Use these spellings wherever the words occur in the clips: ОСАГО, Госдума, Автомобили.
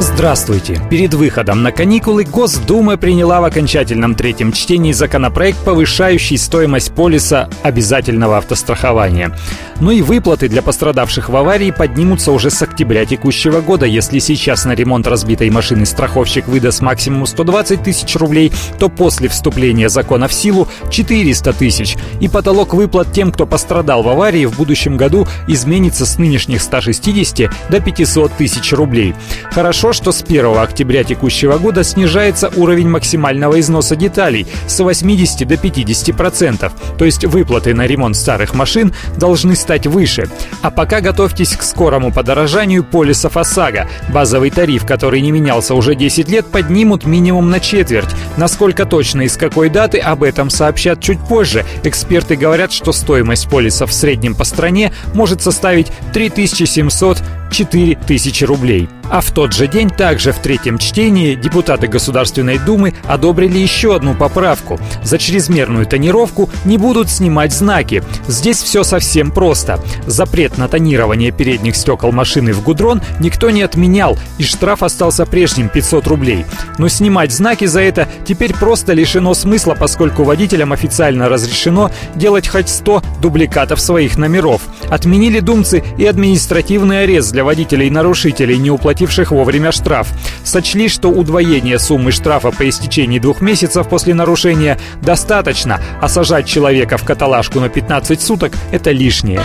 Здравствуйте! Перед выходом на каникулы Госдума приняла в окончательном третьем чтении законопроект, повышающий стоимость полиса обязательного автострахования. Но и выплаты для пострадавших в аварии поднимутся уже с октября текущего года. Если сейчас на ремонт разбитой машины страховщик выдаст максимум 120 тысяч рублей, то после вступления закона в силу 400 тысяч. И потолок выплат тем, кто пострадал в аварии, в будущем году изменится с нынешних 160 до 500 тысяч рублей. Хорошо, что с 1 октября текущего года снижается уровень максимального износа деталей с 80 до 50%, то есть выплаты на ремонт старых машин должны стать выше. А пока готовьтесь к скорому подорожанию полисов ОСАГО. Базовый тариф, который не менялся уже 10 лет, поднимут минимум на четверть. Насколько точно и с какой даты, об этом сообщат чуть позже. Эксперты говорят, что стоимость полиса в среднем по стране может составить 3700-4 тысячи рублей. А в тот же день, также в третьем чтении, депутаты Государственной Думы одобрили еще одну поправку. За чрезмерную тонировку не будут снимать знаки. Здесь все совсем просто. Запрет на тонирование передних стекол машины в гудрон никто не отменял, и штраф остался прежним — 500 рублей. Но снимать знаки за это теперь просто лишено смысла, поскольку водителям официально разрешено делать хоть 100 дубликатов своих номеров. Отменили думцы и административный арест для водителей-нарушителей, не уплативших вовремя штраф. Сочли, что удвоение суммы штрафа по истечении 2 месяцев после нарушения достаточно, а сажать человека в каталажку на 15 суток – это лишнее.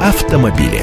Автомобили.